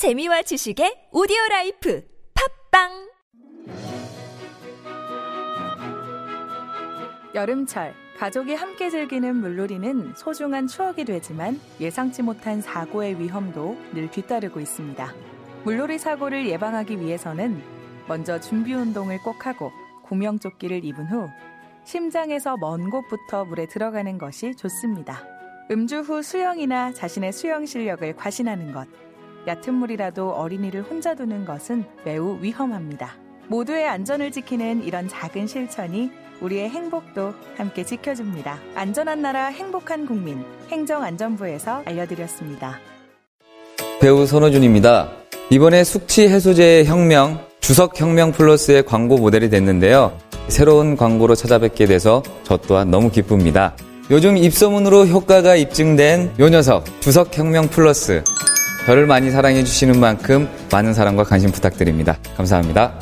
재미와 지식의 오디오라이프 팟빵. 여름철, 가족이 함께 즐기는 물놀이는 소중한 추억이 되지만 예상치 못한 사고의 위험도 늘 뒤따르고 있습니다. 물놀이 사고를 예방하기 위해서는 먼저 준비 운동을 꼭 하고 구명조끼를 입은 후 심장에서 먼 곳부터 물에 들어가는 것이 좋습니다. 음주 후 수영이나 자신의 수영 실력을 과신하는 것, 얕은 물이라도 어린이를 혼자 두는 것은 매우 위험합니다. 모두의 안전을 지키는 이런 작은 실천이 우리의 행복도 함께 지켜줍니다. 안전한 나라, 행복한 국민, 행정안전부에서 알려드렸습니다. 배우 선호준입니다. 이번에 숙취 해소제의 혁명, 주석혁명플러스의 광고 모델이 됐는데요. 새로운 광고로 찾아뵙게 돼서 저 또한 너무 기쁩니다. 요즘 입소문으로 효과가 입증된 요 녀석, 주석혁명플러스. 저를 많이 사랑해주시는 만큼 많은 사랑과 관심 부탁드립니다. 감사합니다.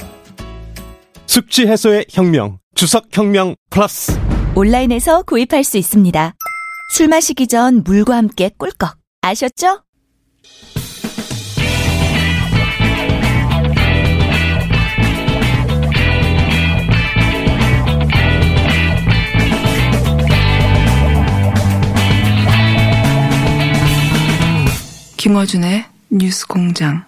숙취 해소의 혁명, 주석혁명 플러스. 온라인에서 구입할 수 있습니다. 술 마시기 전 물과 함께 꿀꺽. 아셨죠? 김어준의 뉴스공장.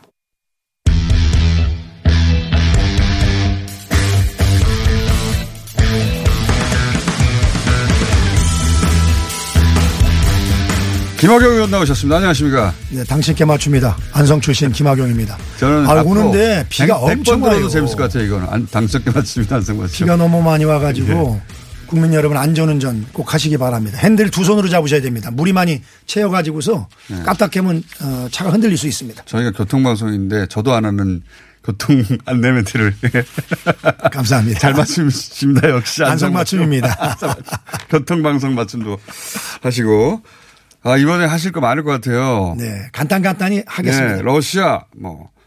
김학용 의원 나오셨습니다. 안녕하십니까? 네, 당신께 맞춥니다. 안성 출신 김학용입니다. 저는 오는데 비가 100번 엄청 와요. 재밌을 것 같아요. 이거는 당신께 맞춥니다. 안성맞춤. 비가 너무 많이 와가지고 네. 국민 여러분 안전운전 꼭 하시기 바랍니다. 핸들 두 손으로 잡으셔야 됩니다. 물이 많이 채여가지고서 네. 까딱하면 차가 흔들릴 수 있습니다. 저희가 교통방송인데 저도 안 하는 교통 안내 멘트를. 감사합니다. 잘 맞춥니다. 역시 안성맞춤입니다. 교통방송 맞춤도 하시고. 아, 이번에 하실 거 많을 것 같아요. 네. 간단간단히 하겠습니다. 네, 러시아,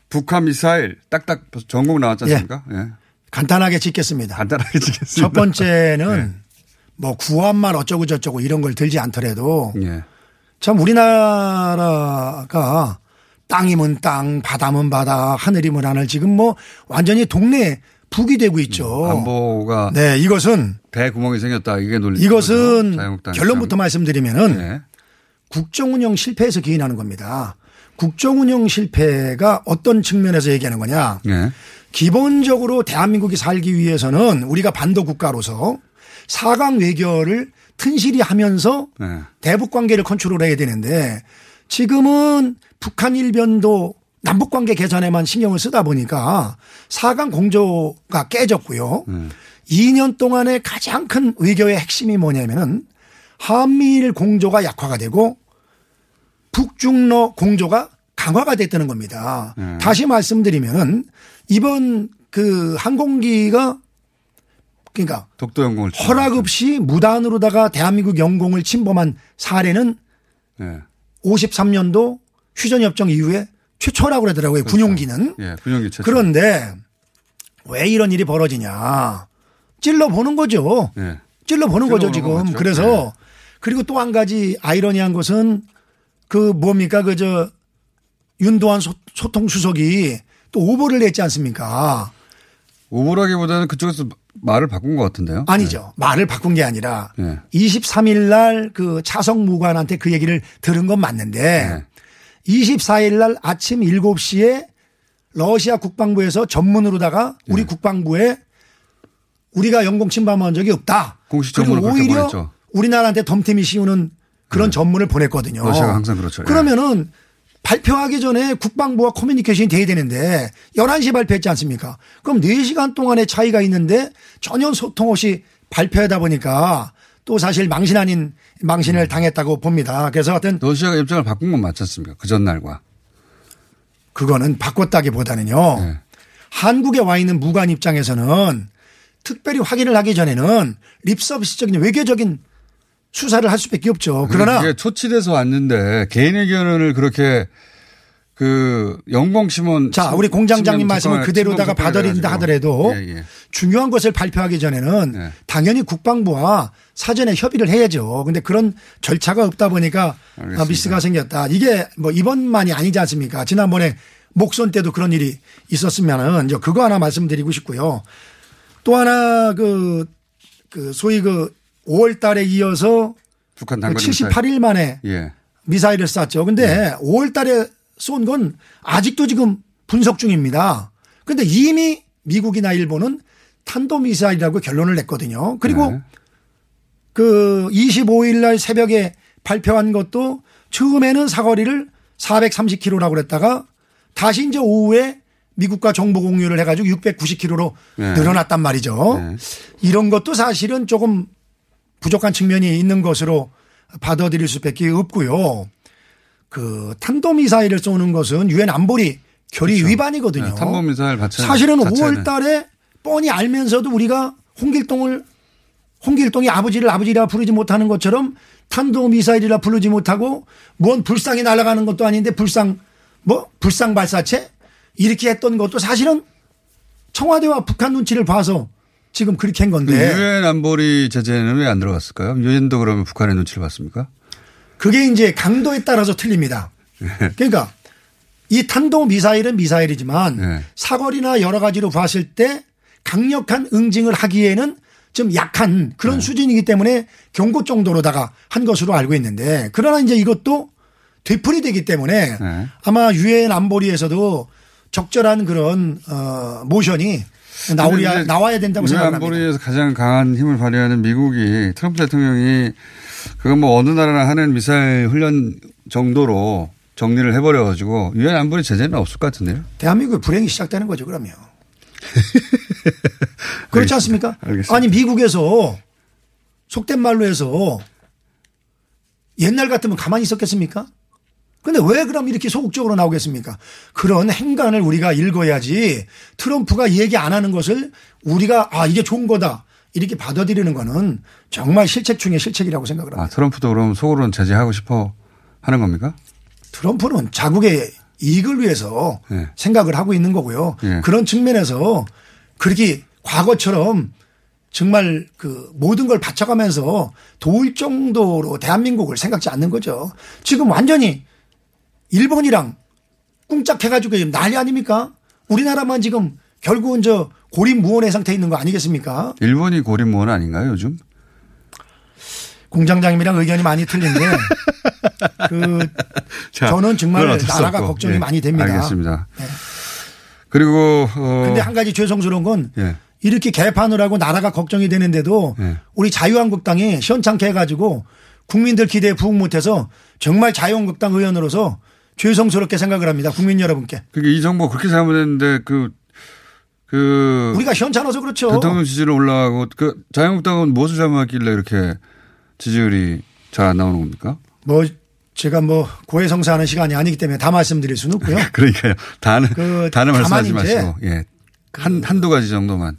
북한 미사일, 딱딱 전국 나왔지 않습니까? 네. 네. 간단하게 짓겠습니다. 간단하게 짓겠습니다. 첫 번째는 네. 구한말 어쩌고저쩌고 이런 걸 들지 않더라도 네. 참 우리나라가 땅이면 땅, 바다면 바다, 하늘이면 하늘 지금 완전히 동네 북이 되고 있죠. 안보가. 네. 이것은. 대구멍이 생겼다. 이게 논리. 이것은 결론부터 말씀드리면은. 네. 국정운영 실패에서 기인하는 겁니다. 국정운영 실패가 어떤 측면에서 얘기하는 거냐. 네. 기본적으로 대한민국이 살기 위해서는 우리가 반도국가로서 4강 외교를 튼실히 하면서 네. 대북관계를 컨트롤해야 되는데 지금은 북한 일변도 남북관계 개선에만 신경을 쓰다 보니까 4강 공조가 깨졌고요. 2년 동안의 가장 큰 외교의 핵심이 뭐냐면은 한미일 공조가 약화가 되고 북중러 공조가 강화가 됐다는 겁니다. 다시 말씀드리면은 이번 그 항공기가 그러니까 독도 영공을 허락 없이 무단으로다가 대한민국 영공을 침범한 사례는 네. 53년도 휴전협정 이후에 최초라고 그러더라고요. 그렇죠. 군용기는. 예, 군용기 최초. 그런데 왜 이런 일이 벌어지냐. 찔러보는 거죠. 네. 찔러보는 거죠 지금. 거죠. 그래서 네. 그리고 또 한 가지 아이러니한 것은 그저 윤도한 소통수석이 또 오보를 냈지 않습니까? 오보라기보다는 그쪽에서 말을 바꾼 것 같은데요. 아니죠. 네. 말을 바꾼 게 아니라 네. 23일 날 그 차성무관한테 그 얘기를 들은 건 맞는데 네. 24일 날 아침 7시에 러시아 국방부에서 전문으로다가 우리 네. 국방부에 우리가 영공 침범한 적이 없다. 공식적으로 그렇게 오히려 보냈죠. 우리나라한테 덤템이 씌우는 그런 네. 전문을 보냈거든요. 러시아가 항상 그렇죠. 그러면은 발표하기 전에 국방부와 커뮤니케이션이 돼야 되는데 11시에 발표했지 않습니까? 그럼 4시간 동안의 차이가 있는데 전혀 소통 없이 발표하다 보니까 또 사실 망신 아닌 망신을 당했다고 봅니다. 그래서 하여튼 러시아가 입장을 바꾼 건 맞지 않습니까? 그 전날과. 그거는 바꿨다기보다는요. 네. 한국에 와 있는 무관 입장에서는 특별히 확인을 하기 전에는 립서비스적인 외교적인 수사를 할 수밖에 없죠. 그러나 이게 초치돼서 왔는데 개인의 견해를 그렇게 영공심은 자 우리 공장장님 말씀을 그대로다가 받아들인다 하더라도 예, 예. 중요한 것을 발표하기 전에는 예. 당연히 국방부와 사전에 협의를 해야죠. 그런데 그런 절차가 없다 보니까 알겠습니다. 미스가 생겼다. 이게 이번만이 아니지 않습니까? 지난번에 목선 때도 그런 일이 있었으면은 이제 그거 하나 말씀드리고 싶고요. 또 하나 소위 5월 달에 이어서 북한 단거리 78일 만에 예. 미사일을 쐈죠. 근데 예. 5월 달에 쏜 건 아직도 지금 분석 중입니다. 그런데 이미 미국이나 일본은 탄도미사일이라고 결론을 냈거든요. 그리고 네. 25일 날 새벽에 발표한 것도 처음에는 사거리를 430km라고 그랬다가 다시 이제 오후에 미국과 정보 공유를 해가지고 690km로 네. 늘어났단 말이죠. 네. 이런 것도 사실은 조금 부족한 측면이 있는 것으로 받아들일 수밖에 없고요. 탄도미사일을 쏘는 것은 유엔 안보리 결의 그렇죠. 위반이거든요. 네, 탄도미사일 사실은 5월 달에 뻔히 알면서도 우리가 홍길동이 아버지를 아버지라 부르지 못하는 것처럼 탄도미사일이라 부르지 못하고 뭔 불상이 날아가는 것도 아닌데 불상 발사체 이렇게 했던 것도 사실은 청와대와 북한 눈치를 봐서 지금 그렇게 한 건데. 유엔 안보리 제재는 왜 안 들어갔을까요? 유엔도 그러면 북한의 눈치를 봤습니까? 그게 이제 강도에 따라서 틀립니다. 그러니까 이 탄도미사일은 미사일이지만 네. 사거리나 여러 가지로 봤을 때 강력한 응징을 하기에는 좀 약한 그런 네. 수준이기 때문에 경고 정도로다가 한 것으로 알고 있는데 그러나 이제 이것도 되풀이되기 때문에 네. 아마 유엔 안보리에서도 적절한 그런 모션이 나와야 된다고 생각합니다. 유엔 안보리에서 가장 강한 힘을 발휘하는 미국이 트럼프 대통령이 그건 뭐 어느 나라나 하는 미사일 훈련 정도로 정리를 해버려 가지고 유엔 안보리 제재는 없을 것 같은데요. 대한민국의 불행이 시작되는 거죠 그러면. 그렇지 않습니까? 알겠습니다. 아니 미국에서 속된 말로 해서 옛날 같으면 가만히 있었겠습니까? 그런데 왜 그럼 이렇게 소극적으로 나오겠습니까? 그런 행간을 우리가 읽어야지 트럼프가 얘기 안 하는 것을 우리가 아 이게 좋은 거다 이렇게 받아들이는 거는 정말 실책 중에 실책이라고 생각을 합니다. 아, 트럼프도 그럼 속으로는 제재하고 싶어 하는 겁니까? 트럼프는 자국의 이익을 위해서 네. 생각을 하고 있는 거고요. 네. 그런 측면에서 그렇게 과거처럼 정말 모든 걸 바쳐가면서 도울 정도로 대한민국을 생각지 않는 거죠. 지금 완전히 일본이랑 꿍짝해가지고 난리 아닙니까? 우리나라만 지금 결국은 저 고립무원의 상태에 있는 거 아니겠습니까? 일본이 고립무원 아닌가요 요즘? 공장장님이랑 의견이 많이 틀린데 저는 정말 나라가 걱정이 예, 많이 됩니다. 알겠습니다. 예. 그리고 근데 한 가지 죄송스러운 건 예. 이렇게 개판을 하고 나라가 걱정이 되는데도 예. 우리 자유한국당이 시원찮게 해가지고 국민들 기대에 부응 못해서 정말 자유한국당 의원으로서 죄송스럽게 생각을 합니다. 국민 여러분께. 그러니까 이 정부 그렇게 잘못했는데 우리가 시원찮아서 그렇죠. 대통령 지지율 올라가고 자유한국당은 무엇을 잘못했길래 이렇게 지지율이 잘 안 나오는 겁니까? 제가 고해성사하는 시간이 아니기 때문에 다 말씀드릴 수는 없고요. 그러니까요. 다는 말씀하지 마시고. 예. 한두 가지 정도만.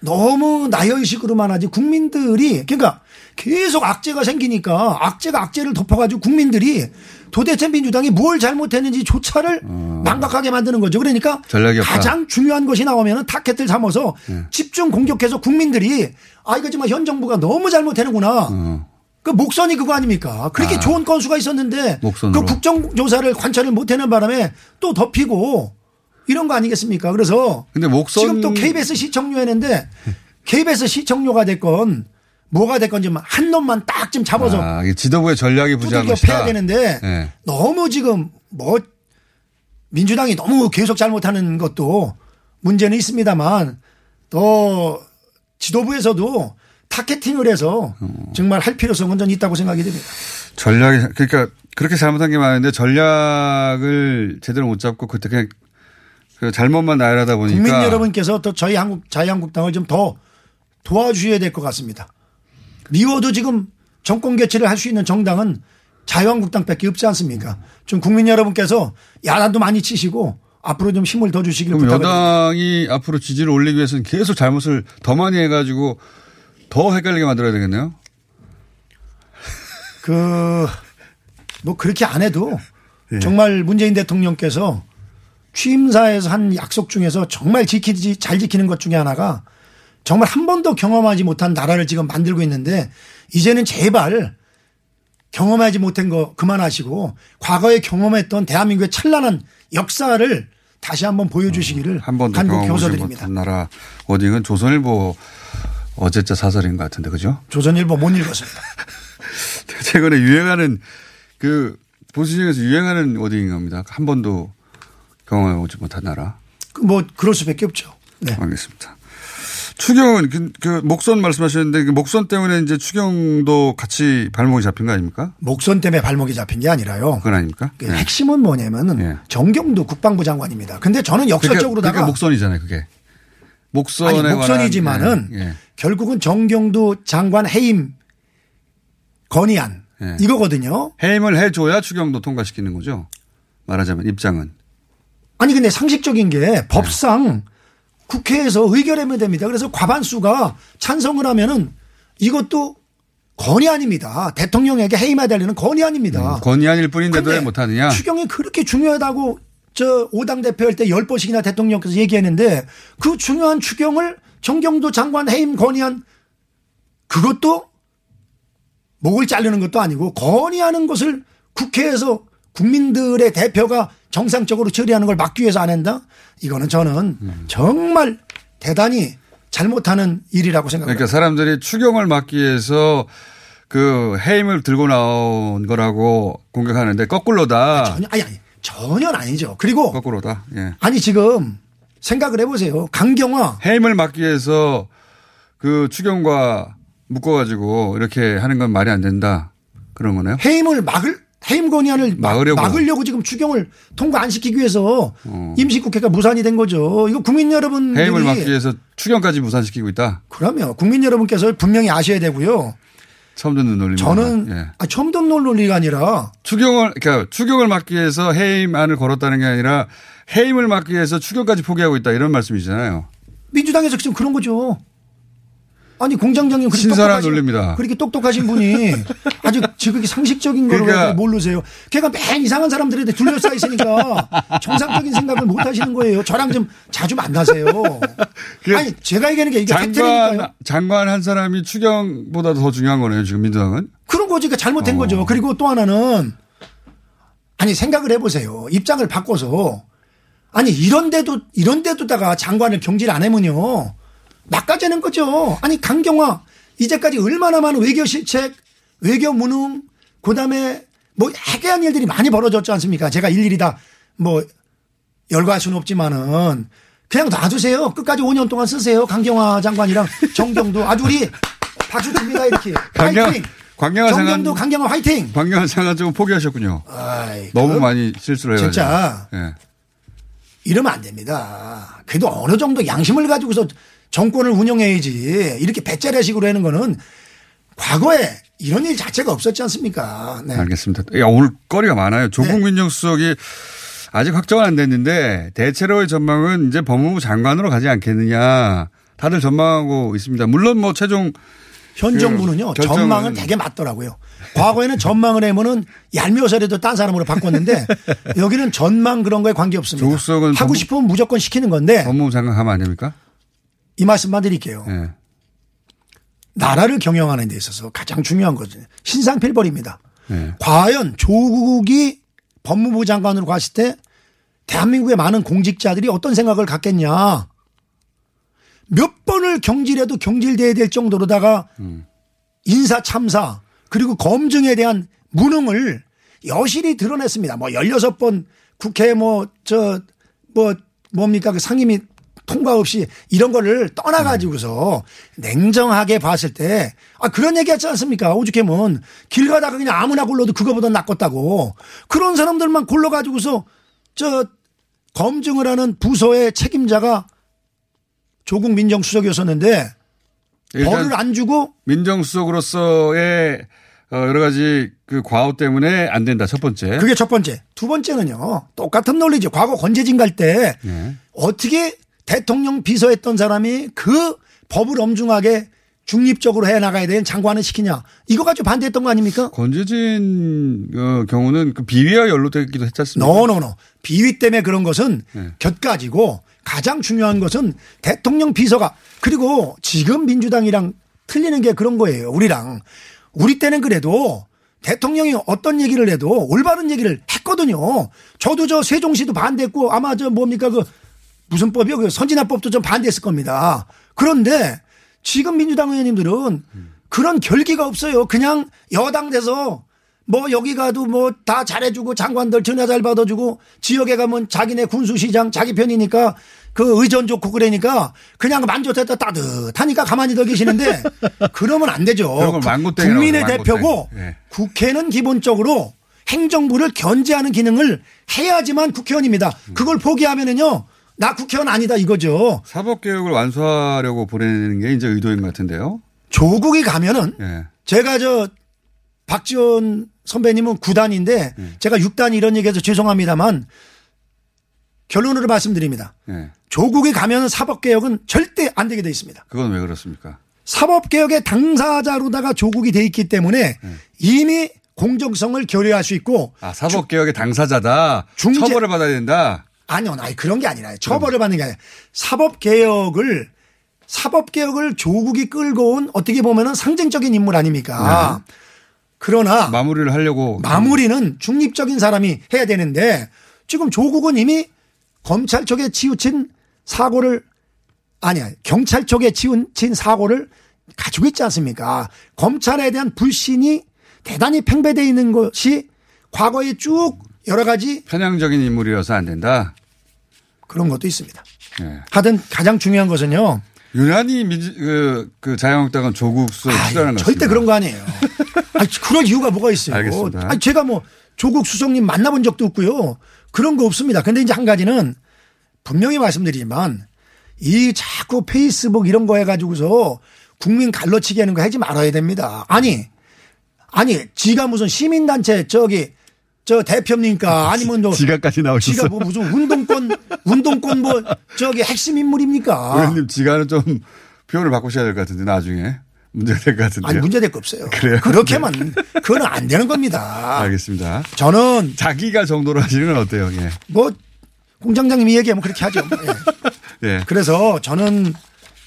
너무 나열식으로만 하지 국민들이 그러니까 계속 악재가 생기니까 악재가 악재를 덮어가지고 국민들이 도대체 민주당이 뭘 잘못했는지 조차를 망각하게 만드는 거죠. 그러니까 전략이 없다. 가장 중요한 것이 나오면 타켓을 삼아서 네. 집중 공격해서 국민들이 아 이거 정말 현 정부가 너무 잘못하는구나. 목선이 그거 아닙니까? 그렇게 좋은 건수가 있었는데 목선으로. 그 국정조사를 관찰을 못하는 바람에 또 덮이고 이런 거 아니겠습니까? 그래서 근데 지금 또 KBS 시청료 했는데 KBS 시청료가 됐건 뭐가 됐건 지금 한 놈만 딱 좀 잡아서 지도부의 전략이 부재한 것이다. 두들겨 패야 되는데 네. 너무 지금 민주당이 너무 계속 잘못하는 것도 문제는 있습니다만 또 지도부에서도 타겟팅을 해서 정말 할 필요성은 전 있다고 생각이 됩니다. 전략이 그러니까 그렇게 잘못한 게 많은데 전략을 제대로 못 잡고 그때 그냥 잘못만 나열하다 보니까 국민 여러분께서 또 저희 자유한국당을 좀 더 도와주셔야 될 것 같습니다. 미워도 지금 정권 교체를 할 수 있는 정당은 자유한국당밖에 없지 않습니까? 좀 국민 여러분께서 야단도 많이 치시고 앞으로 좀 힘을 더 주시길 부탁드립니다. 여당이 앞으로 지지를 올리기 위해서는 계속 잘못을 더 많이 해가지고 더 헷갈리게 만들어야 되겠네요. 그렇게 안 해도 예. 정말 문재인 대통령께서 취임사에서 한 약속 중에서 정말 잘 지키는 것 중에 하나가 정말 한 번도 경험하지 못한 나라를 지금 만들고 있는데 이제는 제발 경험하지 못한 거 그만하시고 과거에 경험했던 대한민국의 찬란한 역사를 다시 한번 보여주시기를 한번 더 간곡히 호소드립니다. 나라 어디는 조선일보 어제자 사설인 것 같은데 그죠? 조선일보 못 읽었어요. 최근에 유행하는 그 보수 중에서 유행하는 어디인 겁니다. 한 번도 경험해보지 못한 나라. 뭐 그럴 수밖에 없죠. 네. 알겠습니다. 추경은 그 목선 말씀하셨는데 그 목선 때문에 이제 추경도 같이 발목이 잡힌 거 아닙니까? 목선 때문에 발목이 잡힌 게 아니라요. 그건 아닙니까? 그 네. 핵심은 뭐냐면은 네. 정경도 국방부 장관입니다. 근데 저는 역설적으로다가 그러니까 목선이잖아요, 그게. 목선에 아니, 목선이지만은 네. 네. 결국은 정경도 장관 해임 건의안 네. 이거거든요. 해임을 해줘야 추경도 통과시키는 거죠. 말하자면 입장은. 아니 근데 상식적인 게 네. 법상 국회에서 의결해야 됩니다. 그래서 과반수가 찬성을 하면은 이것도 건의안입니다. 대통령에게 해임해야 되는 건의안입니다. 건의안일 뿐인데도 왜 못하느냐. 추경이 그렇게 중요하다고 저 5당 대표할 때 10번씩이나 대통령께서 얘기했는데 그 중요한 추경을 정경도 장관 해임 건의안 그것도 목을 자르는 것도 아니고 건의하는 것을 국회에서 국민들의 대표가 정상적으로 처리하는 걸 막기 위해서 안 한다? 이거는 저는 정말 대단히 잘못하는 일이라고 생각합니다. 그러니까 사람들이 추경을 막기 위해서 그 해임을 들고 나온 거라고 공격하는데 거꾸로다. 전혀 아니죠. 그리고 거꾸로다. 예. 아니 지금 생각을 해보세요. 강경화. 해임을 막기 위해서 그 추경과 묶어가지고 이렇게 하는 건 말이 안 된다. 그런 거네요. 해임을 해임 건의안을 막으려고 지금 추경을 통과 안 시키기 위해서 임시국회가 무산이 된 거죠. 이거 국민 여러분들이. 해임을 막기 위해서 추경까지 무산시키고 있다. 그럼요. 국민 여러분께서 분명히 아셔야 되고요. 처음 듣는 논리입니다. 저는 예. 처음 듣는 논리가 아니라. 추경을 막기 위해서 해임안을 걸었다는 게 아니라 해임을 막기 위해서 추경까지 포기하고 있다 이런 말씀이잖아요. 민주당에서 지금 그런 거죠. 아니 공장장님 신선한 논리입니다. 그렇게 똑똑하신 분이 아주 지극히 상식적인 걸 그러니까 모르세요. 걔가 맨 이상한 사람들한테 둘러싸여 있으니까 정상적인 생각을 못 하시는 거예요. 저랑 좀 자주 만나세요. 아니 제가 얘기하는 게 이게 팩트니까요. 장관 한 사람이 추경보다 더 중요한 거네요. 지금 민주당은. 그런 거지. 그러니까 잘못된 거죠. 그리고 또 하나는 아니 생각을 해보세요. 입장을 바꿔서 아니 이런데도다가 장관을 경질 안 하면요. 막가지는 거죠. 아니 강경화 이제까지 얼마나 많은 외교 실책, 외교 무능, 그다음에 뭐 해괴한 일들이 많이 벌어졌지 않습니까? 제가 일일이 다 뭐 열거할 수는 없지만은 그냥 놔두세요. 끝까지 5년 동안 쓰세요. 강경화 장관이랑 정경도 아주 우리 박수 칩니다 이렇게. 파이팅. 정경도 강경화 화이팅. 강경화 장관 좀 포기하셨군요. 아이, 너무 많이 실수를 해가지고. 진짜 네. 이러면 안 됩니다. 그래도 어느 정도 양심을 가지고서. 정권을 운영해야지 이렇게 배째려식으로 하는 거는 과거에 이런 일 자체가 없었지 않습니까? 네. 알겠습니다. 야, 오늘 거리가 많아요. 조국 민정수석이 아직 확정은 안 됐는데 대체로의 전망은 이제 법무부 장관으로 가지 않겠느냐 다들 전망하고 있습니다. 물론 뭐 최종 현 정부는요 전망은 되게 맞더라고요. 과거에는 전망을 해면은 얄미워서라도 딴 사람으로 바꿨는데 여기는 전망 그런 거에 관계 없습니다. 조국 수석은 하고 싶으면 무조건 시키는 건데 법무부 장관 가면 안 됩니까? 이 말씀만 드릴게요. 네. 나라를 경영하는 데 있어서 가장 중요한 것은 신상필벌입니다. 네. 과연 조국이 법무부 장관으로 갔을 때 대한민국의 많은 공직자들이 어떤 생각을 갖겠냐. 몇 번을 경질해도 경질돼야 될 정도로다가 인사 참사 그리고 검증에 대한 무능을 여실히 드러냈습니다. 뭐 16번 국회 그 상임위 통과 없이 이런 거를 떠나가지고서 냉정하게 봤을 때 그런 얘기 했지 않습니까? 오죽하면 길 가다가 그냥 아무나 골라도 그거보다 낫겠다고 그런 사람들만 골라가지고서 저 검증을 하는 부서의 책임자가 조국 민정수석이었었는데 벌을 안 주고 민정수석으로서의 여러 가지 그 과오 때문에 안 된다. 첫 번째. 그게 첫 번째. 두 번째는요. 똑같은 논리죠. 과거 권재진 갈 때 어떻게 대통령 비서했던 사람이 그 법을 엄중하게 중립적으로 해나가야 되는 장관을 시키냐. 이거 가지고 반대했던 거 아닙니까? 권재진 경우는 그 비위와 연루되기도 했지 않습니까? No. 비위 때문에 그런 것은 곁가지고 가장 중요한 것은 대통령 비서가 그리고 지금 민주당이랑 틀리는 게 그런 거예요. 우리 때는 그래도 대통령이 어떤 얘기를 해도 올바른 얘기를 했거든요. 저도 저 세종시도 반대했고 아마 저 뭡니까 그 무슨 법이요? 그 선진화법도 좀 반대했을 겁니다. 그런데 지금 민주당 의원님들은 그런 결기가 없어요. 그냥 여당 돼서 뭐 여기 가도 뭐 다 잘해주고 장관들 전화 잘 받아주고 지역에 가면 자기네 군수시장 자기 편이니까 그 의전 좋고 그러니까 그냥 만족했다 따뜻하니까 가만히들 계시는데 그러면 안 되죠. 국민의 대표고 네. 국회는 기본적으로 행정부를 견제하는 기능을 해야지만 국회의원입니다. 그걸 포기하면은요. 나 국회의원 아니다 이거죠. 사법개혁을 완수하려고 보내는 게 이제 의도인 것 같은데요. 조국이 가면은 네. 제가 저 박지원 선배님은 9단인데 네. 제가 6단 이런 얘기해서 죄송합니다만 결론으로 말씀드립니다. 네. 조국이 가면 사법개혁은 절대 안 되게 돼 있습니다. 그건 왜 그렇습니까? 사법개혁의 당사자로다가 조국이 돼 있기 때문에 네. 이미 공정성을 결여할 수 있고. 아, 사법개혁의 당사자다. 처벌을 받아야 된다. 아니요. 아니, 그런 게 아니라 처벌을 받는 게 아니라 사법개혁을 조국이 끌고 온 어떻게 보면 상징적인 인물 아닙니까? 네. 그러나 마무리를 하려고 마무리는 중립적인 사람이 해야 되는데 지금 조국은 이미 검찰 쪽에 치우친 사고를 경찰 쪽에 치우친 사고를 가지고 있지 않습니까? 검찰에 대한 불신이 대단히 팽배되어 있는 것이 과거에 쭉 여러 가지 편향적인 인물이어서 안 된다. 그런 것도 있습니다. 네. 하여튼 가장 중요한 것은요. 유난히 자유한국당은 조국 수석을 싫어하는 것 같습니다. 절대 그런 거 아니에요. 아니, 그럴 이유가 뭐가 있어요. 알겠습니다. 아니, 제가 뭐 조국 수석님 만나본 적도 없고요. 그런 거 없습니다. 그런데 이제 한 가지는 분명히 말씀드리지만 이 자꾸 페이스북 이런 거 해가지고서 국민 갈라치기 하는 거 하지 말아야 됩니다. 아니 지가 무슨 시민단체 저 대표입니까? 아니면 저 지가까지 나오셨어. 지가 뭐 무슨 운동권 뭐 핵심 인물입니까? 의원님 지가는 좀 표현을 바꾸셔야 될 것 같은데 나중에 문제가 될 것 같은데. 아니 문제 될 거 없어요. 그래요? 그렇게만 그건 안 되는 겁니다. 알겠습니다. 저는 자기가 정도로 하시면 어때요? 예. 뭐 공장장님이 얘기하면 그렇게 하죠. 예. 예. 그래서 저는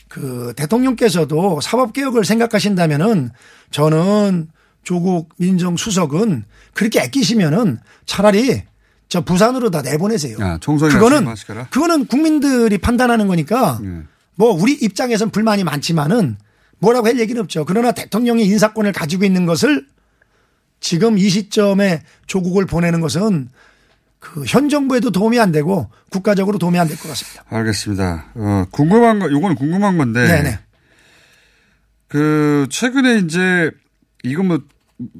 그 대통령께서도 사법개혁을 생각하신다면은 저는. 조국 민정수석은 그렇게 아끼시면은 차라리 저 부산으로 다 내보내세요. 야, 그거는 국민들이 판단하는 거니까 네. 뭐 우리 입장에선 불만이 많지만은 뭐라고 할 얘기는 없죠. 그러나 대통령이 인사권을 가지고 있는 것을 지금 이 시점에 조국을 보내는 것은 현 정부에도 도움이 안 되고 국가적으로 도움이 안 될 것 같습니다. 알겠습니다. 이건 궁금한 건데. 네네. 최근에 이제 이건 뭐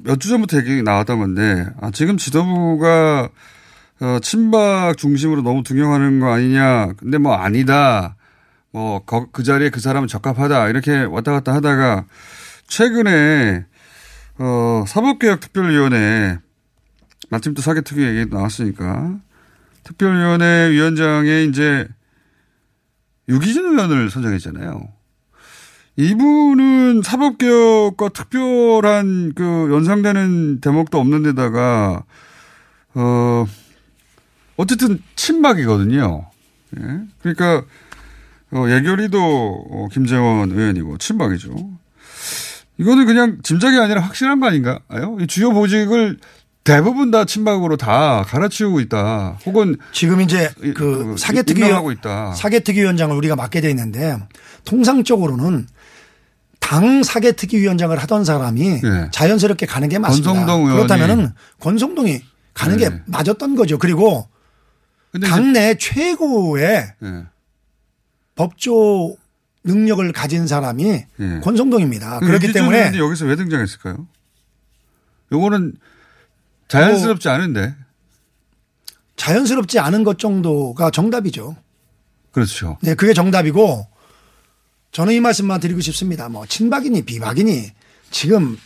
몇 주 전부터 얘기 나왔던 건데 지금 지도부가 친박 중심으로 너무 등용하는 거 아니냐. 근데 뭐 아니다. 뭐 그 자리에 그 사람은 적합하다. 이렇게 왔다 갔다 하다가 최근에 사법개혁특별위원회 마침 또 사개특위 얘기 나왔으니까 특별위원회 위원장에 이제 유기진 의원을 선정했잖아요. 이분은 사법개혁과 특별한 연상되는 대목도 없는 데다가, 어쨌든 친박이거든요. 예. 그러니까, 예결위도 김재원 의원이고, 친박이죠. 이거는 그냥 짐작이 아니라 확실한 거 아닌가요? 주요 보직을 대부분 다 친박으로 다 갈아치우고 있다. 혹은 지금 이제 사개특위위원장을 우리가 맡게 돼 있는데 통상적으로는 당 사개특위위원장을 하던 사람이 네. 자연스럽게 가는 게 맞습니다. 권성동 의원이. 그렇다면은 권성동이 가는 네. 게 맞았던 거죠. 그리고 당내 최고의 네. 법조 능력을 가진 사람이 네. 권성동입니다. 그렇기 때문에 여기서 왜 등장했을까요? 요거는 자연스럽지 않은데. 자연스럽지 않은 것 정도가 정답이죠. 그렇죠. 네, 그게 정답이고 저는 이 말씀만 드리고 싶습니다. 뭐 친박이니 비박이니 지금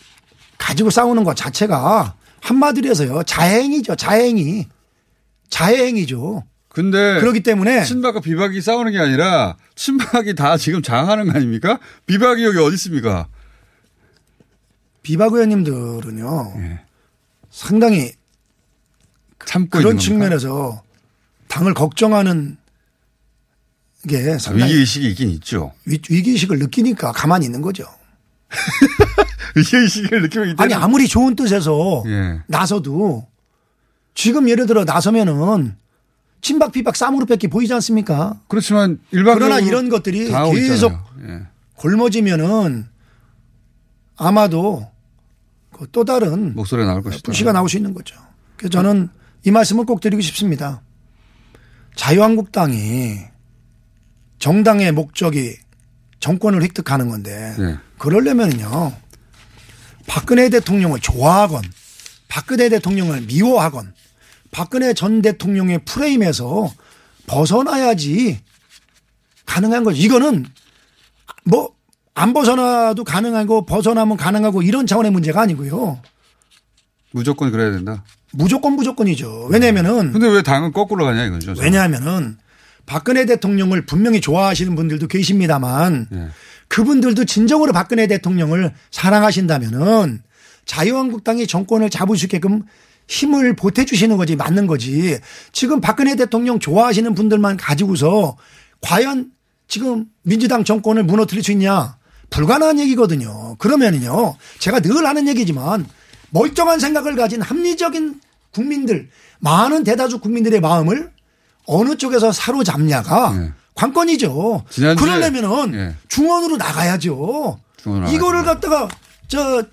가지고 싸우는 것 자체가 한마디로 해서요. 자해행위죠. 자해행위. 자해행위죠. 근데 그렇기 때문에 친박과 비박이 싸우는 게 아니라 친박이 다 지금 장하는 거 아닙니까? 비박이 여기 어디 있습니까? 비박 의원님들은요. 네. 상당히 참고 그런 측면에서 당을 걱정하는 게 위기의식이 있긴 있죠. 위기의식을 느끼니까 가만히 있는 거죠. 의식을 느끼고 있다. 아니 아무리 좋은 뜻에서 예. 나서도 지금 예를 들어 나서면은 친박 피박 쌈으로 뺏기 보이지 않습니까? 그렇지만 일반적으로 그러나 이런 것들이 계속 예. 골머지면은 아마도 또 다른 목소리가 나올 것이다. 부시가 나올 수 있는 거죠. 그래서 저는 이 말씀을 꼭 드리고 싶습니다. 자유한국당이 정당의 목적이 정권을 획득하는 건데 네. 그러려면요 박근혜 대통령을 좋아하건 박근혜 대통령을 미워하건 박근혜 전 대통령의 프레임에서 벗어나야지 가능한 거죠. 이거는 뭐 안 벗어나도 가능하고 벗어나면 가능하고 이런 차원의 문제가 아니고요. 무조건 그래야 된다. 무조건이죠. 왜냐하면은. 근데 왜 당은 거꾸로 가냐 이거죠. 왜냐하면은 박근혜 대통령을 분명히 좋아하시는 분들도 계십니다만 네. 그분들도 진정으로 박근혜 대통령을 사랑하신다면은 자유한국당이 정권을 잡을 수 있게끔 힘을 보태주시는 거지 맞는 거지. 지금 박근혜 대통령 좋아하시는 분들만 가지고서 과연 지금 민주당 정권을 무너뜨릴 수 있냐 불가능한 얘기거든요. 그러면은요 제가 늘 하는 얘기지만 멀쩡한 생각을 가진 합리적인 국민들 많은 대다수 국민들의 마음을 어느 쪽에서 사로잡냐가 네. 관건이죠. 그러려면은 네. 중원으로 나가야죠. 이거를 갖다가 저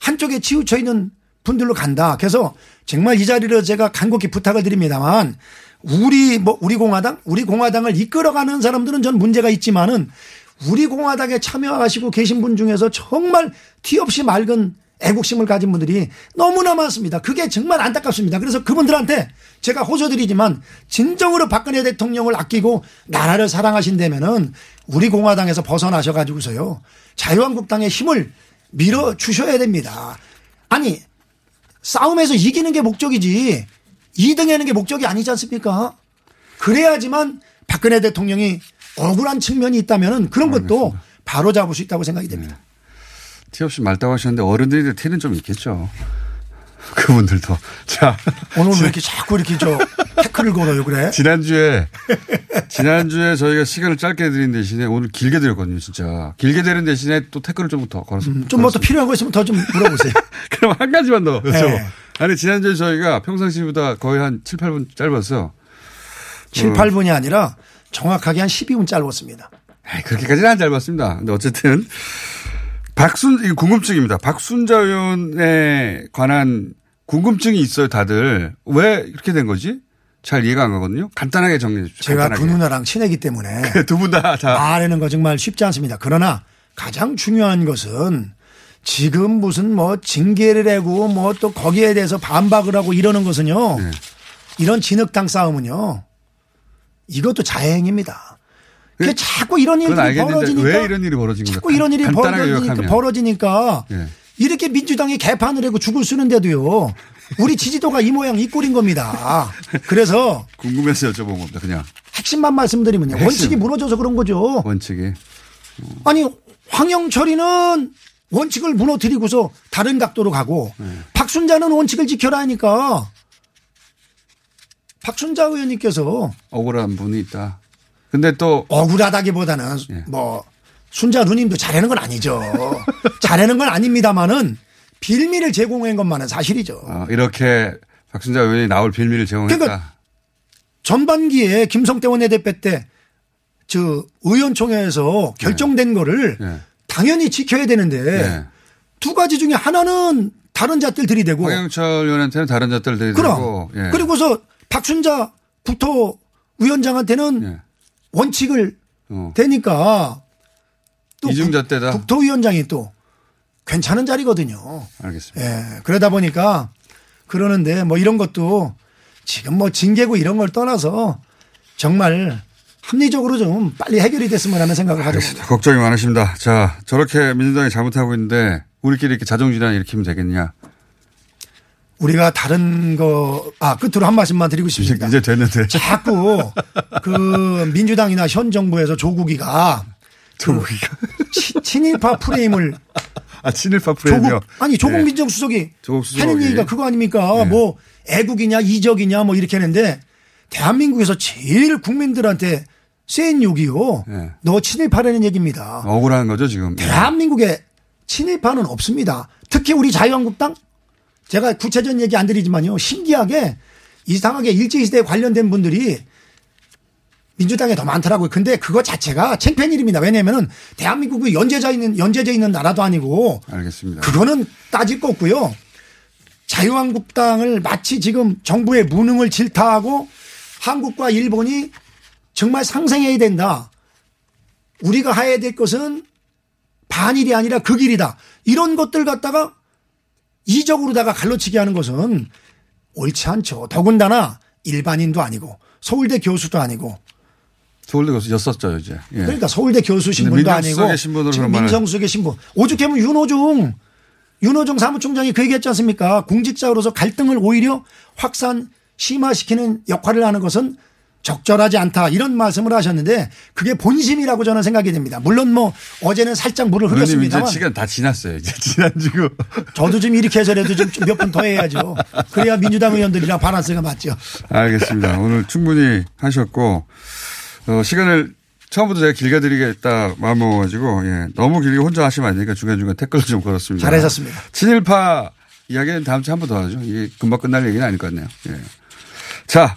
한쪽에 치우쳐 있는 분들로 간다. 그래서 정말 이 자리를 제가 간곡히 부탁을 드립니다만 우리 공화당을 이끌어가는 사람들은 전 문제가 있지만은 우리 공화당에 참여하시고 계신 분 중에서 정말 티 없이 맑은 애국심을 가진 분들이 너무나 많습니다. 그게 정말 안타깝습니다. 그래서 그분들한테 제가 호소드리지만 진정으로 박근혜 대통령을 아끼고 나라를 사랑하신다면은 우리 공화당에서 벗어나셔가지고서요 자유한국당의 힘을 밀어 주셔야 됩니다. 아니 싸움에서 이기는 게 목적이지 2등하는 게 목적이 아니지 않습니까? 그래야지만 박근혜 대통령이 억울한 측면이 있다면 그런 것도 알겠습니다. 바로 잡을 수 있다고 생각이 됩니다. 네. 티 없이 맑다고 하셨는데 어른들이 티는 좀 있겠죠. 그분들도. 자 오늘 왜 이렇게 자꾸 이렇게 저 태클을 걸어요 그래? 지난주에 저희가 시간을 짧게 드린 대신에 오늘 길게 드렸거든요 진짜. 길게 드린 대신에 또 태클을 좀 더 걸었습니다. 좀 뭐 더 필요한 거 있으면 더 좀 물어보세요. 그럼 한 가지만 더. 그렇죠. 네. 아니 지난주에 저희가 평상시보다 거의 한 7, 8분 짧았어요. 7, 8분이 아니라 정확하게 한 12분 짧았습니다. 에이, 그렇게까지는 안 짧았습니다. 근데 어쨌든. 이거 궁금증입니다. 박순자 의원에 관한 궁금증이 있어요, 다들. 왜 이렇게 된 거지? 잘 이해가 안 가거든요. 간단하게 정리해 주십시오. 제가 간단하게. 그 누나랑 친하기 때문에. 두 분 다. 말하는 거 정말 쉽지 않습니다. 그러나 가장 중요한 것은 지금 무슨 뭐 징계를 하고 뭐 또 거기에 대해서 반박을 하고 이러는 것은요. 네. 이런 진흙탕 싸움은요. 이것도 자해행위입니다. 그게 자꾸 이런 일이 벌어지니까. 왜 이런 일이 벌어지니까. 자꾸 이런 일이 벌어지니까 예. 이렇게 민주당이 개판을 하고 죽을 쓰는데도요. 우리 지지도가 이 모양 이 꼴인 겁니다. 그래서. 궁금해서 여쭤본 겁니다. 그냥. 핵심만 말씀드리면요. 핵심. 원칙이 무너져서 그런 거죠. 원칙이. 아니 황영철이는 원칙을 무너뜨리고서 다른 각도로 가고 박순자는 원칙을 지켜라 하니까 박순자 의원님께서. 억울한 분이 있다. 근데 또 억울하다기보다는 예. 뭐 순자 누님도 잘하는 건 아니죠. 잘하는 건 아닙니다만은 빌미를 제공한 것만은 사실이죠. 이렇게 박순자 의원이 나올 빌미를 제공했다. 그러니까 전반기에 김성태 원내대표 때 저 의원총회에서 결정된 예. 거를 예. 당연히 지켜야 되는데 예. 두 가지 중에 하나는 다른 잣들 들이대고 황영철 의원한테는 다른 잣들 들이대고 그럼 예. 그리고서 박순자 국토위원장한테는 예. 원칙을 대니까 또 이중잣대다. 국토위원장이 또 괜찮은 자리거든요. 알겠습니다. 예, 그러다 보니까 그러는데 뭐 이런 것도 지금 뭐 징계고 이런 걸 떠나서 정말 합리적으로 좀 빨리 해결이 됐으면 하는 생각을 하죠. 걱정이 많으십니다. 자, 저렇게 민주당이 잘못하고 있는데 우리끼리 이렇게 자정질환 일으키면 되겠냐. 우리가 다른 거, 끝으로 한 말씀만 드리고 싶습니다. 이제 됐는데. 자꾸 그 민주당이나 현 정부에서 조국이가. 친일파 프레임을. 친일파 프레임이요? 조국 네. 민정수석이 하는 얘기가 그거 아닙니까? 네. 뭐 애국이냐 이적이냐 뭐 이렇게 하는데 대한민국에서 제일 국민들한테 센 욕이요. 네. 너 친일파라는 얘기입니다. 억울한 거죠 지금. 대한민국의 친일파는 없습니다. 특히 우리 자유한국당, 제가 구체적인 얘기 안 드리지만요, 신기하게 이상하게 일제시대에 관련된 분들이 민주당에 더 많더라고요. 근데 그거 자체가 창피한 일입니다. 왜냐하면은 대한민국이 연재자 있는 나라도 아니고. 알겠습니다. 그거는 따질 거 없고요. 자유한국당을 마치 지금 정부의 무능을 질타하고 한국과 일본이 정말 상생해야 된다, 우리가 해야 될 것은 반일이 아니라 극일이다, 이런 것들 갖다가 이적으로다가 갈라치기 하는 것은 옳지 않죠. 더군다나 일반인도 아니고 서울대 교수도 아니고. 서울대 교수였었죠 이제. 예. 그러니까 서울대 교수 신분도 아니고 지금 민정수석의 신분. 오죽하면 윤호중 사무총장이 그 얘기했지 않습니까? 공직자로서 갈등을 오히려 확산 심화시키는 역할을 하는 것은 적절하지 않다, 이런 말씀을 하셨는데 그게 본심이라고 저는 생각이 됩니다. 물론 뭐 어제는 살짝 물을 흐렸습니다만. 이제 시간 다 지났어요. 이제 지난주고. 저도 지금 이렇게 해서라도 좀 몇 분 더 해야죠. 그래야 민주당 의원들이랑 바란스가 맞죠. 알겠습니다. 오늘 충분히 하셨고 시간을 처음부터 제가 길게 드리겠다 마음먹어가지고, 예, 너무 길게 혼자 하시면 안 되니까 중간중간 댓글로 좀 걸었습니다. 잘하셨습니다. 친일파 이야기는 다음 주에 한 번 더 하죠. 이게 금방 끝날 얘기는 아닐 것 같네요. 예. 자,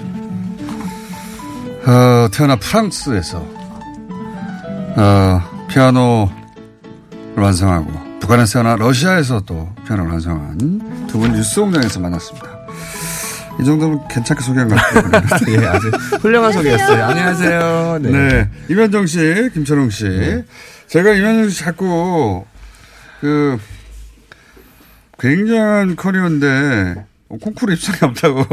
태어나 프랑스에서 피아노를 완성하고 북한에서 태어나 러시아에서 또 피아노를 완성한 두 분 뉴스공장에서 만났습니다. 이 정도면 괜찮게 소개한 것 같아요. 예, 아주 훌륭한 소개였어요. 안녕하세요. 네. 네. 임현정 씨, 김철웅 씨. 네. 제가 임현정 씨 자꾸 굉장한 커리어인데 콩쿠르 입상이 없다고.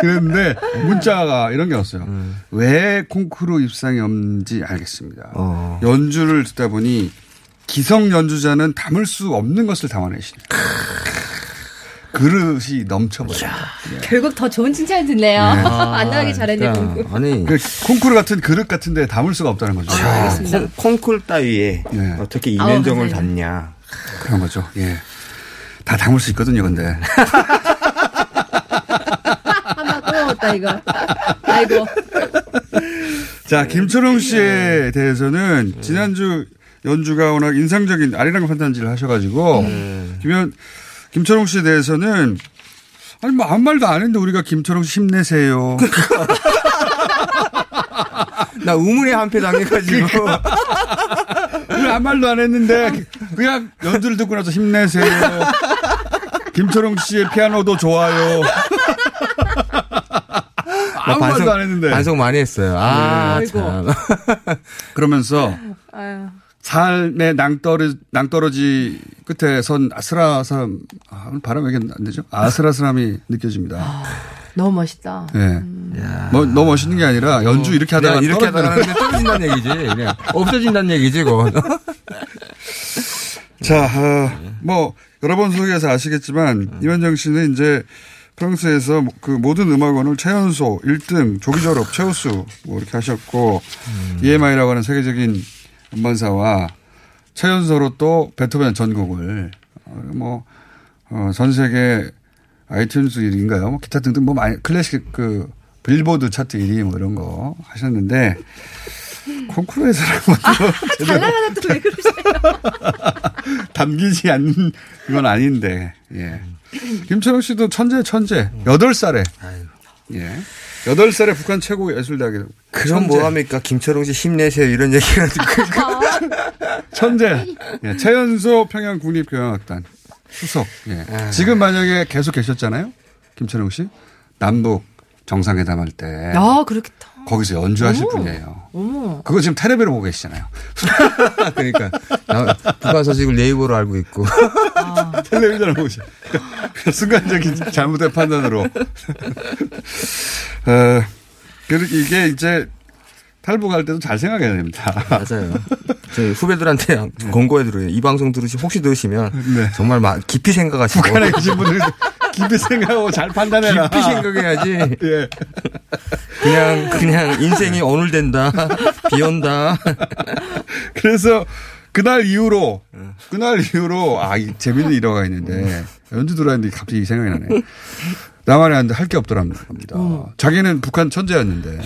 그런데 문자가 이런 게 왔어요. 왜 콩쿠르 입상이 없는지 알겠습니다. 연주를 듣다 보니 기성 연주자는 담을 수 없는 것을 담아내시네요. 그릇이 넘쳐버려요. 네. 결국 더 좋은 칭찬이 듣네요. 만나기 네. 잘했네. 그러니까, 아니 콩쿠르 같은 그릇 같은 데 담을 수가 없다는 거죠. 콩쿠르 따위에 네. 어떻게 임현정을 담냐. 그런 거죠. 예. 다 담을 수 있거든요, 근데. 아마 고웠다 이거. 아이고. 자, 김철웅 씨에 대해서는 지난주 연주가 워낙 인상적인 아리랑 판단지를 하셔가지고 김철웅 씨에 대해서는 아니 뭐 아무 말도 안 했는데 우리가 김철웅 씨 힘내세요. 나 우물에 한 패 당해가지고. 그냥 아무 말도 안 했는데 그냥 연주를 듣고 나서 힘내세요. 김철웅 씨의 피아노도 좋아요. 아무 말도 안 했는데. 반성 많이 했어요. 아, 아이고. 참. 그러면서 아유. 삶의 낭떠러지 끝에 선 아슬아슬함, 바람 왜 이렇게 안 되죠? 아슬아슬함이 느껴집니다. 너무 멋있다. 예. 네. 뭐, 너무 멋있는 게 아니라 연주 이렇게 하다가 떨어진다는 얘기지. 그냥 없어진다는 얘기지, 그건. 자, 뭐, 여러 번 소개해서 아시겠지만, 임현정 씨는 이제 프랑스에서 그 모든 음악원을 최연소 1등, 조기 졸업, 최우수, 뭐, 이렇게 하셨고, EMI라고 하는 세계적인 음반사와 최연소로 또 베토벤 전곡을, 뭐, 전 세계 아이튠즈 1위인가요? 뭐 기타 등등 뭐 많이 클래식 그 빌보드 차트 1위 뭐 이런 거 하셨는데 콩쿠르에서는 잘 나가다 또 왜 그러세요? 담기지 않는 건 아닌데 예. 김철웅 씨도 천재. 8살에 아유. 예. 8살에 북한 최고 예술대학에. 그럼 뭐합니까? 김철웅 씨 힘내세요. 이런 얘기가. 천재. 예, 최연소 평양국립교향악단 수석. 예. 아. 지금 만약에 계속 계셨잖아요. 김철웅 씨. 남북 정상회담할 때. 아, 그렇겠다. 거기서 연주하실 분이에요. 어머. 그거 지금 텔레비로 보고 계시잖아요. 그러니까 북한소식을 네이버로 알고 있고. 아. 텔레비전을 보고 계시죠. 순간적인 잘못된 판단으로. 그리고 이게 이제 탈북할 때도 잘 생각해야 됩니다. 맞아요. 저희 후배들한테 권고해드려요. 이 방송 혹시 들으시면 네. 정말 깊이 생각하시고. 북한에 계신 분들 깊이 생각하고 잘 판단해라. 깊이 생각해야지. 예. 그냥 인생이 어눌된다. 비온다. 그래서 그날 이후로 재밌는 일화가 있는데 연주 들어왔는데 갑자기 이 생각이 나네. 나만이 하는데 할 게 없더랍니다. 자기는 북한 천재였는데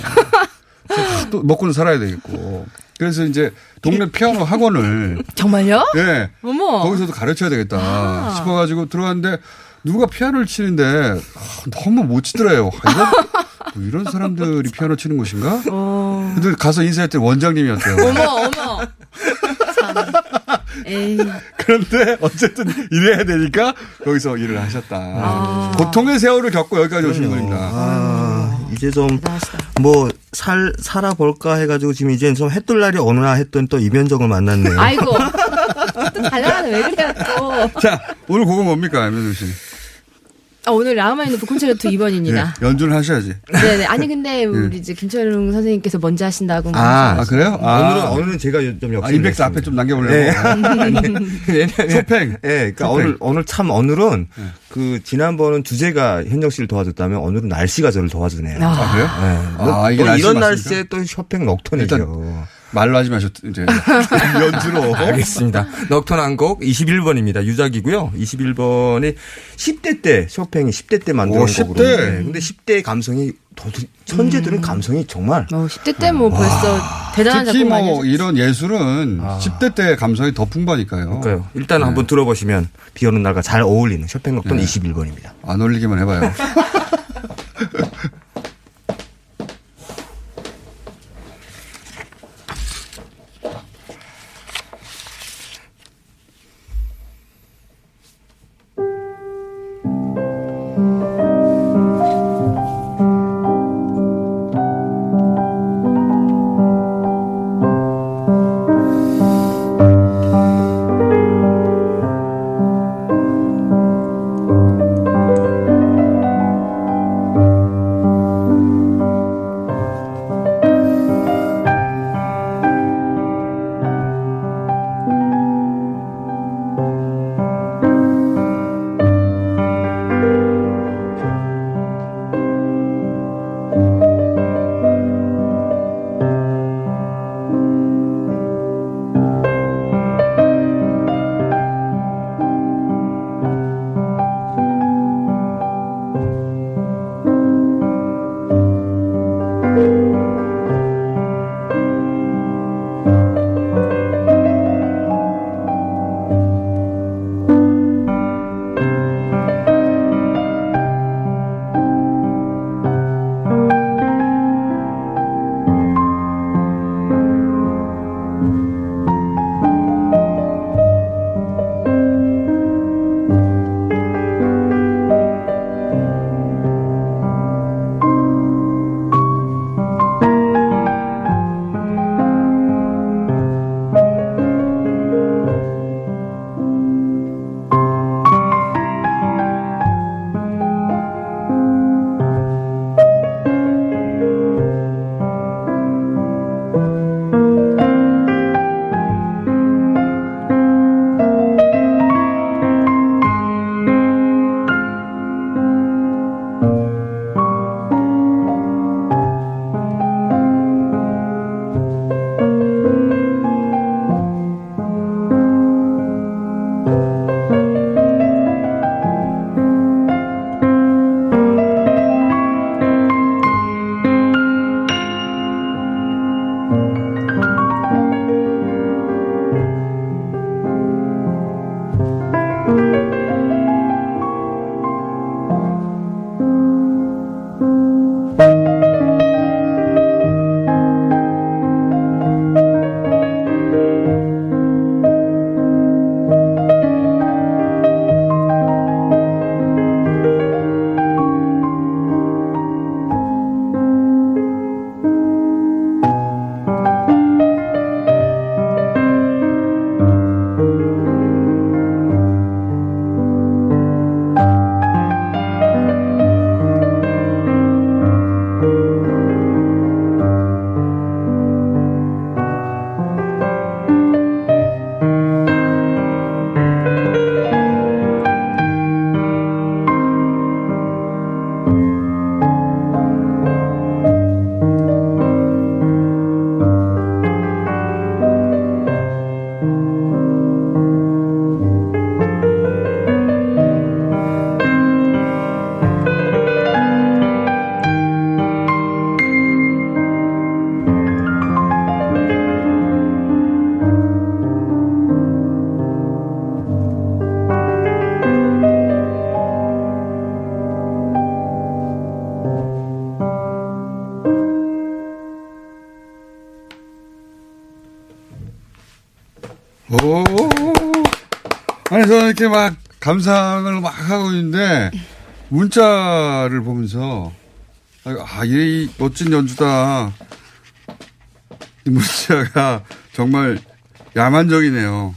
또 먹고는 살아야 되겠고. 그래서 이제 동네 피아노 학원을. 정말요? 네. 어머. 거기서도 가르쳐야 되겠다 싶어가지고 들어갔는데 누가 피아노를 치는데 너무 못 치더래요. 뭐 이런 사람들이 피아노 치는 곳인가? 근데 가서 인사했더니 원장님이었대요. 어머. 에이. 그런데 어쨌든 일해야 되니까 거기서 일을 하셨다. 고통의 세월을 겪고 여기까지 오신 겁니다. 이제 좀 뭐 살아볼까 해가지고 지금 이제 좀 해뜰 날이 오나 했던 또 임현정을 만났네요. 아이고. 또 달라가는 왜 그래요 또. 자, 오늘 곡은 뭡니까 임현정 씨? 오늘 라흐마니노프 콘체르토 2번입니다. 네, 연주를 하셔야지. 네네. 아니 근데 우리 이제 김철웅 선생님께서 먼저 하신다고. 아 그래요? 오늘은 제가 좀 역시. 인백스 앞에 좀 남겨보려고. 네. 쇼팽. 네. 그러니까 오늘 오늘은 네. 그 지난번은 주제가 현정 씨를 도와줬다면 오늘은 날씨가 저를 도와주네요. 아 그래요? 네. 이게 또 이런 날씨에 또 쇼팽 녹턴이죠. 말로 하지 마셔 이제 연주로. 알겠습니다. 녹턴 한 곡 21번입니다. 유작이고요. 21번이 10대 때 쇼팽이 10대 때 만든 곡으로. 네. 근데 10대의 감성이 천재들은 감성이 정말. 10대 때 뭐 벌써 대단한 작품 특히 뭐 이런 예술은 10대 때 감성이 더 풍부하니까요. 그러니까요. 일단 한번 들어보시면 비 오는 날과 잘 어울리는 쇼팽 녹턴 21번입니다. 안 어울리기만 해봐요. 오. 아니, 저는 이렇게 막 감상을 막 하고 있는데, 문자를 보면서, 아, 이 멋진 연주다. 이 문자가 정말 야만적이네요.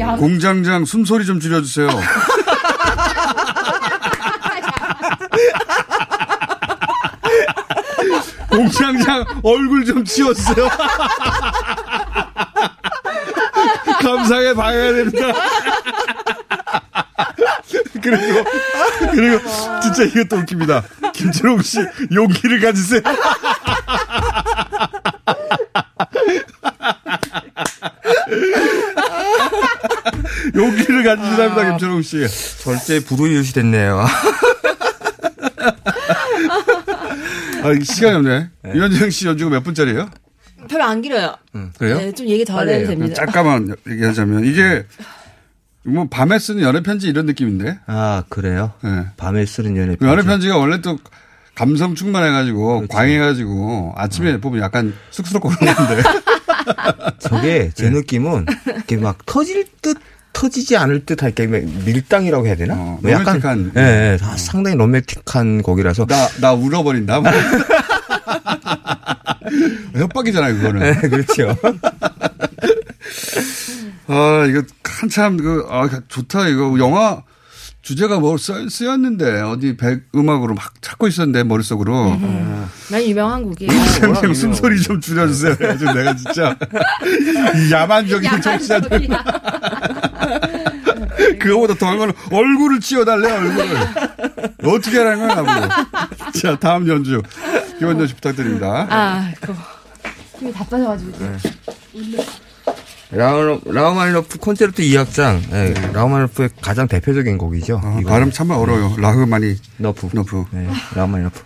야만. 공장장 숨소리 좀 줄여주세요. 공장장 얼굴 좀 치웠어요. 감상해 봐야 됩니다. 그리고 진짜 이것도 웃깁니다. 김철웅 씨 용기를 가지세요. 용기를 가지시랍니다. 아, 김철웅 씨. 절대 불우이웃이 됐네요. 아, 시간이 없네. 네. 임현정 씨 연주가 몇 분짜리예요? 별로 안 길어요. 그래요? 네, 좀 얘기 더 해도 됩니다. 잠깐만 얘기하자면 이게 뭐 밤에 쓰는 연애 편지 이런 느낌인데. 아, 그래요? 네. 밤에 쓰는 연애 편지. 연애 편지가 원래 또 감성 충만해가지고 그렇죠. 광해가지고 아침에 보면 약간 쑥스럽고 그러는데. 저게 제 느낌은 이렇게 막 터질 듯 터지지 않을 듯 할게 밀당이라고 해야 되나? 뭐 약간 로맨틱한. 예, 상당히 로맨틱한 곡이라서. 나 울어버린다. 뭐. 협박이잖아요, 그거는. 네, 그렇죠. 아, 이거 한참, 좋다, 이거. 영화 주제가 뭐 쓰였는데, 어디 음악으로 막 찾고 있었는데, 머릿속으로. 난 유명한 곡이에요. 그냥 숨소리 좀 줄여주세요. 그래가지고 내가 진짜. 야만적인 정치자들. 그거보다 더한 거는 얼굴을 치워달래, 얼굴을. 어떻게 하라는 거야, 나보고. 자, 다음 연주. 김원정 씨 부탁드립니다. 아, 그거. 힘이 다 빠져가지고. 네. 라흐마니노프 콘체르토 2악장. 네. 네. 라흐마니노프의 가장 대표적인 곡이죠. 아, 발음 참 어려워요. 네. 라흐마니노프. 네. 라흐마니노프.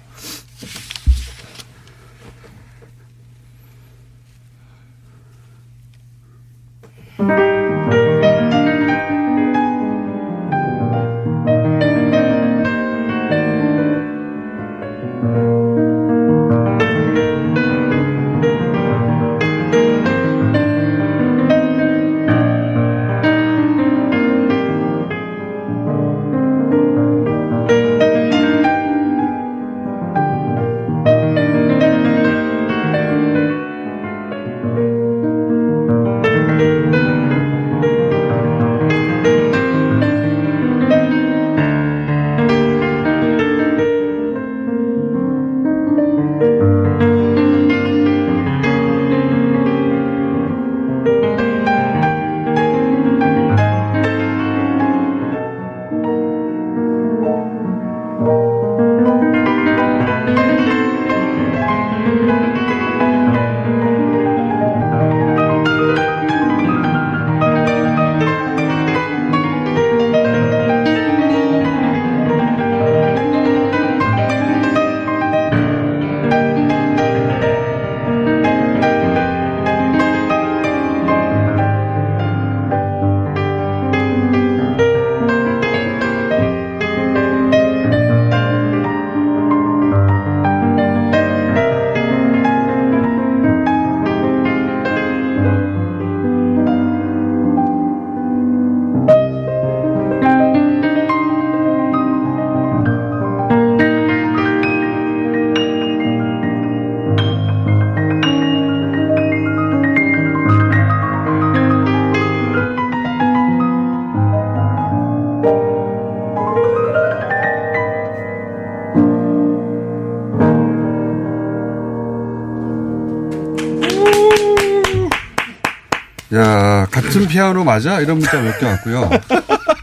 야, 같은 피아노 맞아? 이런 문자 몇 개 왔고요.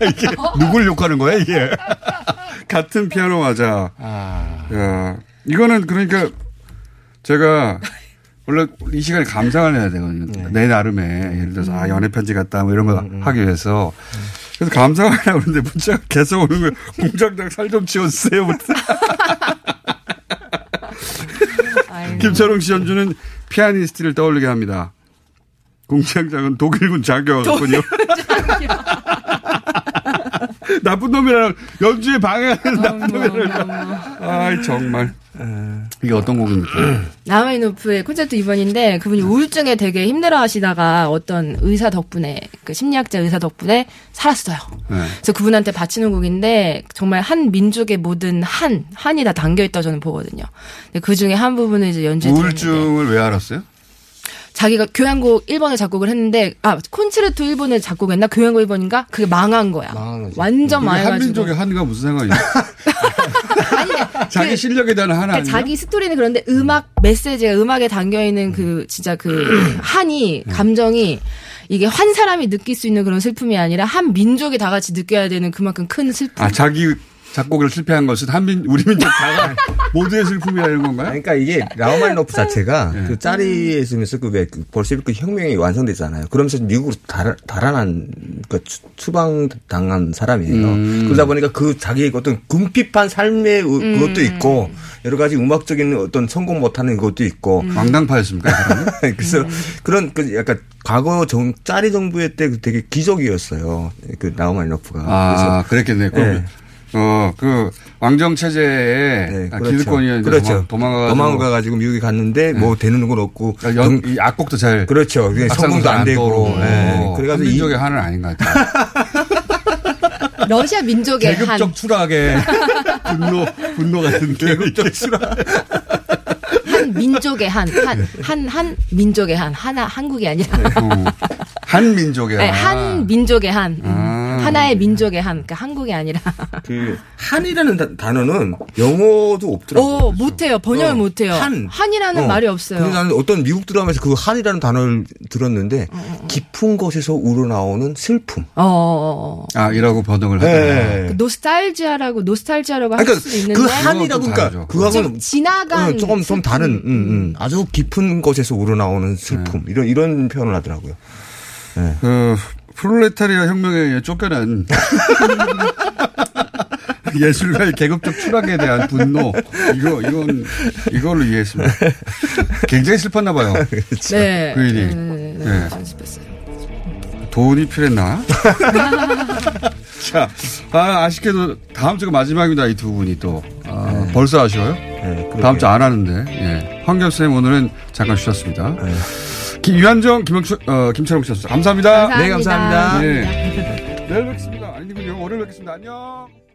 이게 누굴 욕하는 거야, 이게? 같은 피아노 맞아. 아. 야, 이거는 그러니까 제가 원래 이 시간에 감상을 해야 되거든요. 네. 내 나름의 예를 들어서 아, 연애 편지 같다 뭐 이런 거 하기 위해서. 그래서 감상하려고 그러는데 문자가 계속 오는 거예요. 공장장 살 좀 치워주세요. 김철웅 씨 연주는 피아니스트를 떠올리게 합니다. 공장장은 독일군 장교였군요. 나쁜 놈이랑 연주에 방해하는 나쁜 놈이랑. 아이, 정말. 이게 어떤 곡입니까? 라흐마니노프의 콘체르토 2번인데 그분이 우울증에 되게 힘들어 하시다가 어떤 의사 덕분에, 그 심리학자 의사 덕분에 살았어요. 네. 그래서 그분한테 바치는 곡인데 정말 한 민족의 모든 한이 다 담겨있다고 저는 보거든요. 근데 그 중에 한 부분을 이제 연주해 드렸는데. 우울증을 왜 알았어요? 자기가 교향곡 1번을 작곡을 했는데, 아, 콘체르토 1번을 작곡했나? 교향곡 1번인가? 그게 망한 거야. 완전 망해가지고. 한민족의 한가 무슨 상관이야? 아니, 자기 실력에 대한 한 아니야? 자기 스토리는 그런데 음악 메시지가, 음악에 담겨있는 그 진짜 그 한이, 감정이 이게 한 사람이 느낄 수 있는 그런 슬픔이 아니라 한 민족이 다 같이 느껴야 되는 그만큼 큰 슬픔. 아, 자기 작곡을 실패한 것은 우리 민족 다 모두의 슬픔이라는 건가요? 그러니까 이게 라흐마니노프 자체가 네. 그 짜리에 있으면서 그 볼셰비크 혁명이 완성됐잖아요. 그러면서 미국으로 달아난, 그러니까 추방당한 사람이에요. 그러다 보니까 그 자기의 어떤 궁핍한 삶의 그것도 있고 여러 가지 음악적인 어떤 성공 못하는 그것도 있고. 왕당파였습니까? 그래서 그런 그 약간 과거 짜리 정부의 때 되게 기적이었어요. 그 라흐마니노프가. 아, 그래서 그랬겠네요. 네. 그 왕정 체제에 네, 그렇죠. 기득권이 그렇죠. 도망가가지고 미국에 갔는데 네. 뭐 되는 건 없고 그러니까 이 악곡도 잘 그렇죠. 성공도 안 되고. 네. 그래가지고 민족의 한은 아닌 것 같아요. 러시아 민족의 계급적 한. 계급적 추락의 분노 같은 계급적 추락. 한 민족의 한 민족의 하나 한국이 아니라. 한 민족의 네, 한 민족의 한. 하나의 민족의 한. 그러니까 한국이 아니라. 그 한이라는 단어는 영어도 없더라고요. 못해요. 번역을 못해요. 한이라는 말이 없어요. 근데 나는 어떤 미국 드라마에서 그 한이라는 단어를 들었는데 깊은 곳에서 우러나오는 슬픔. 아, 이라고 번역을 하더라고요. 그 노스탈지아라고 그러니까 할 수 있는데. 그 한이라고 그러니까 그거는 지나간 조금 다른 아주 깊은 곳에서 우러나오는 슬픔. 네. 이런 표현을 하더라고요. 네. 프롤레타리아 혁명에 쫓겨난 예술가의 계급적 추락에 대한 분노, 이걸로 이해했습니다. 굉장히 슬펐나 봐요. 그렇죠. 네. 그 일이. 네. 전 슬펐어요. 돈이 필요했나? 자, 아쉽게도 다음 주가 마지막입니다. 이 두 분이 또. 네. 벌써 아쉬워요? 네, 다음 주 안 하는데. 예. 황교수님 오늘은 잠깐 쉬었습니다. 네. 유한정, 김철웅 씨였어요. 감사합니다. 감사합니다. 네, 감사합니다. 네. 내일 뵙겠습니다. 아니군요. 월요일 뵙겠습니다. 안녕.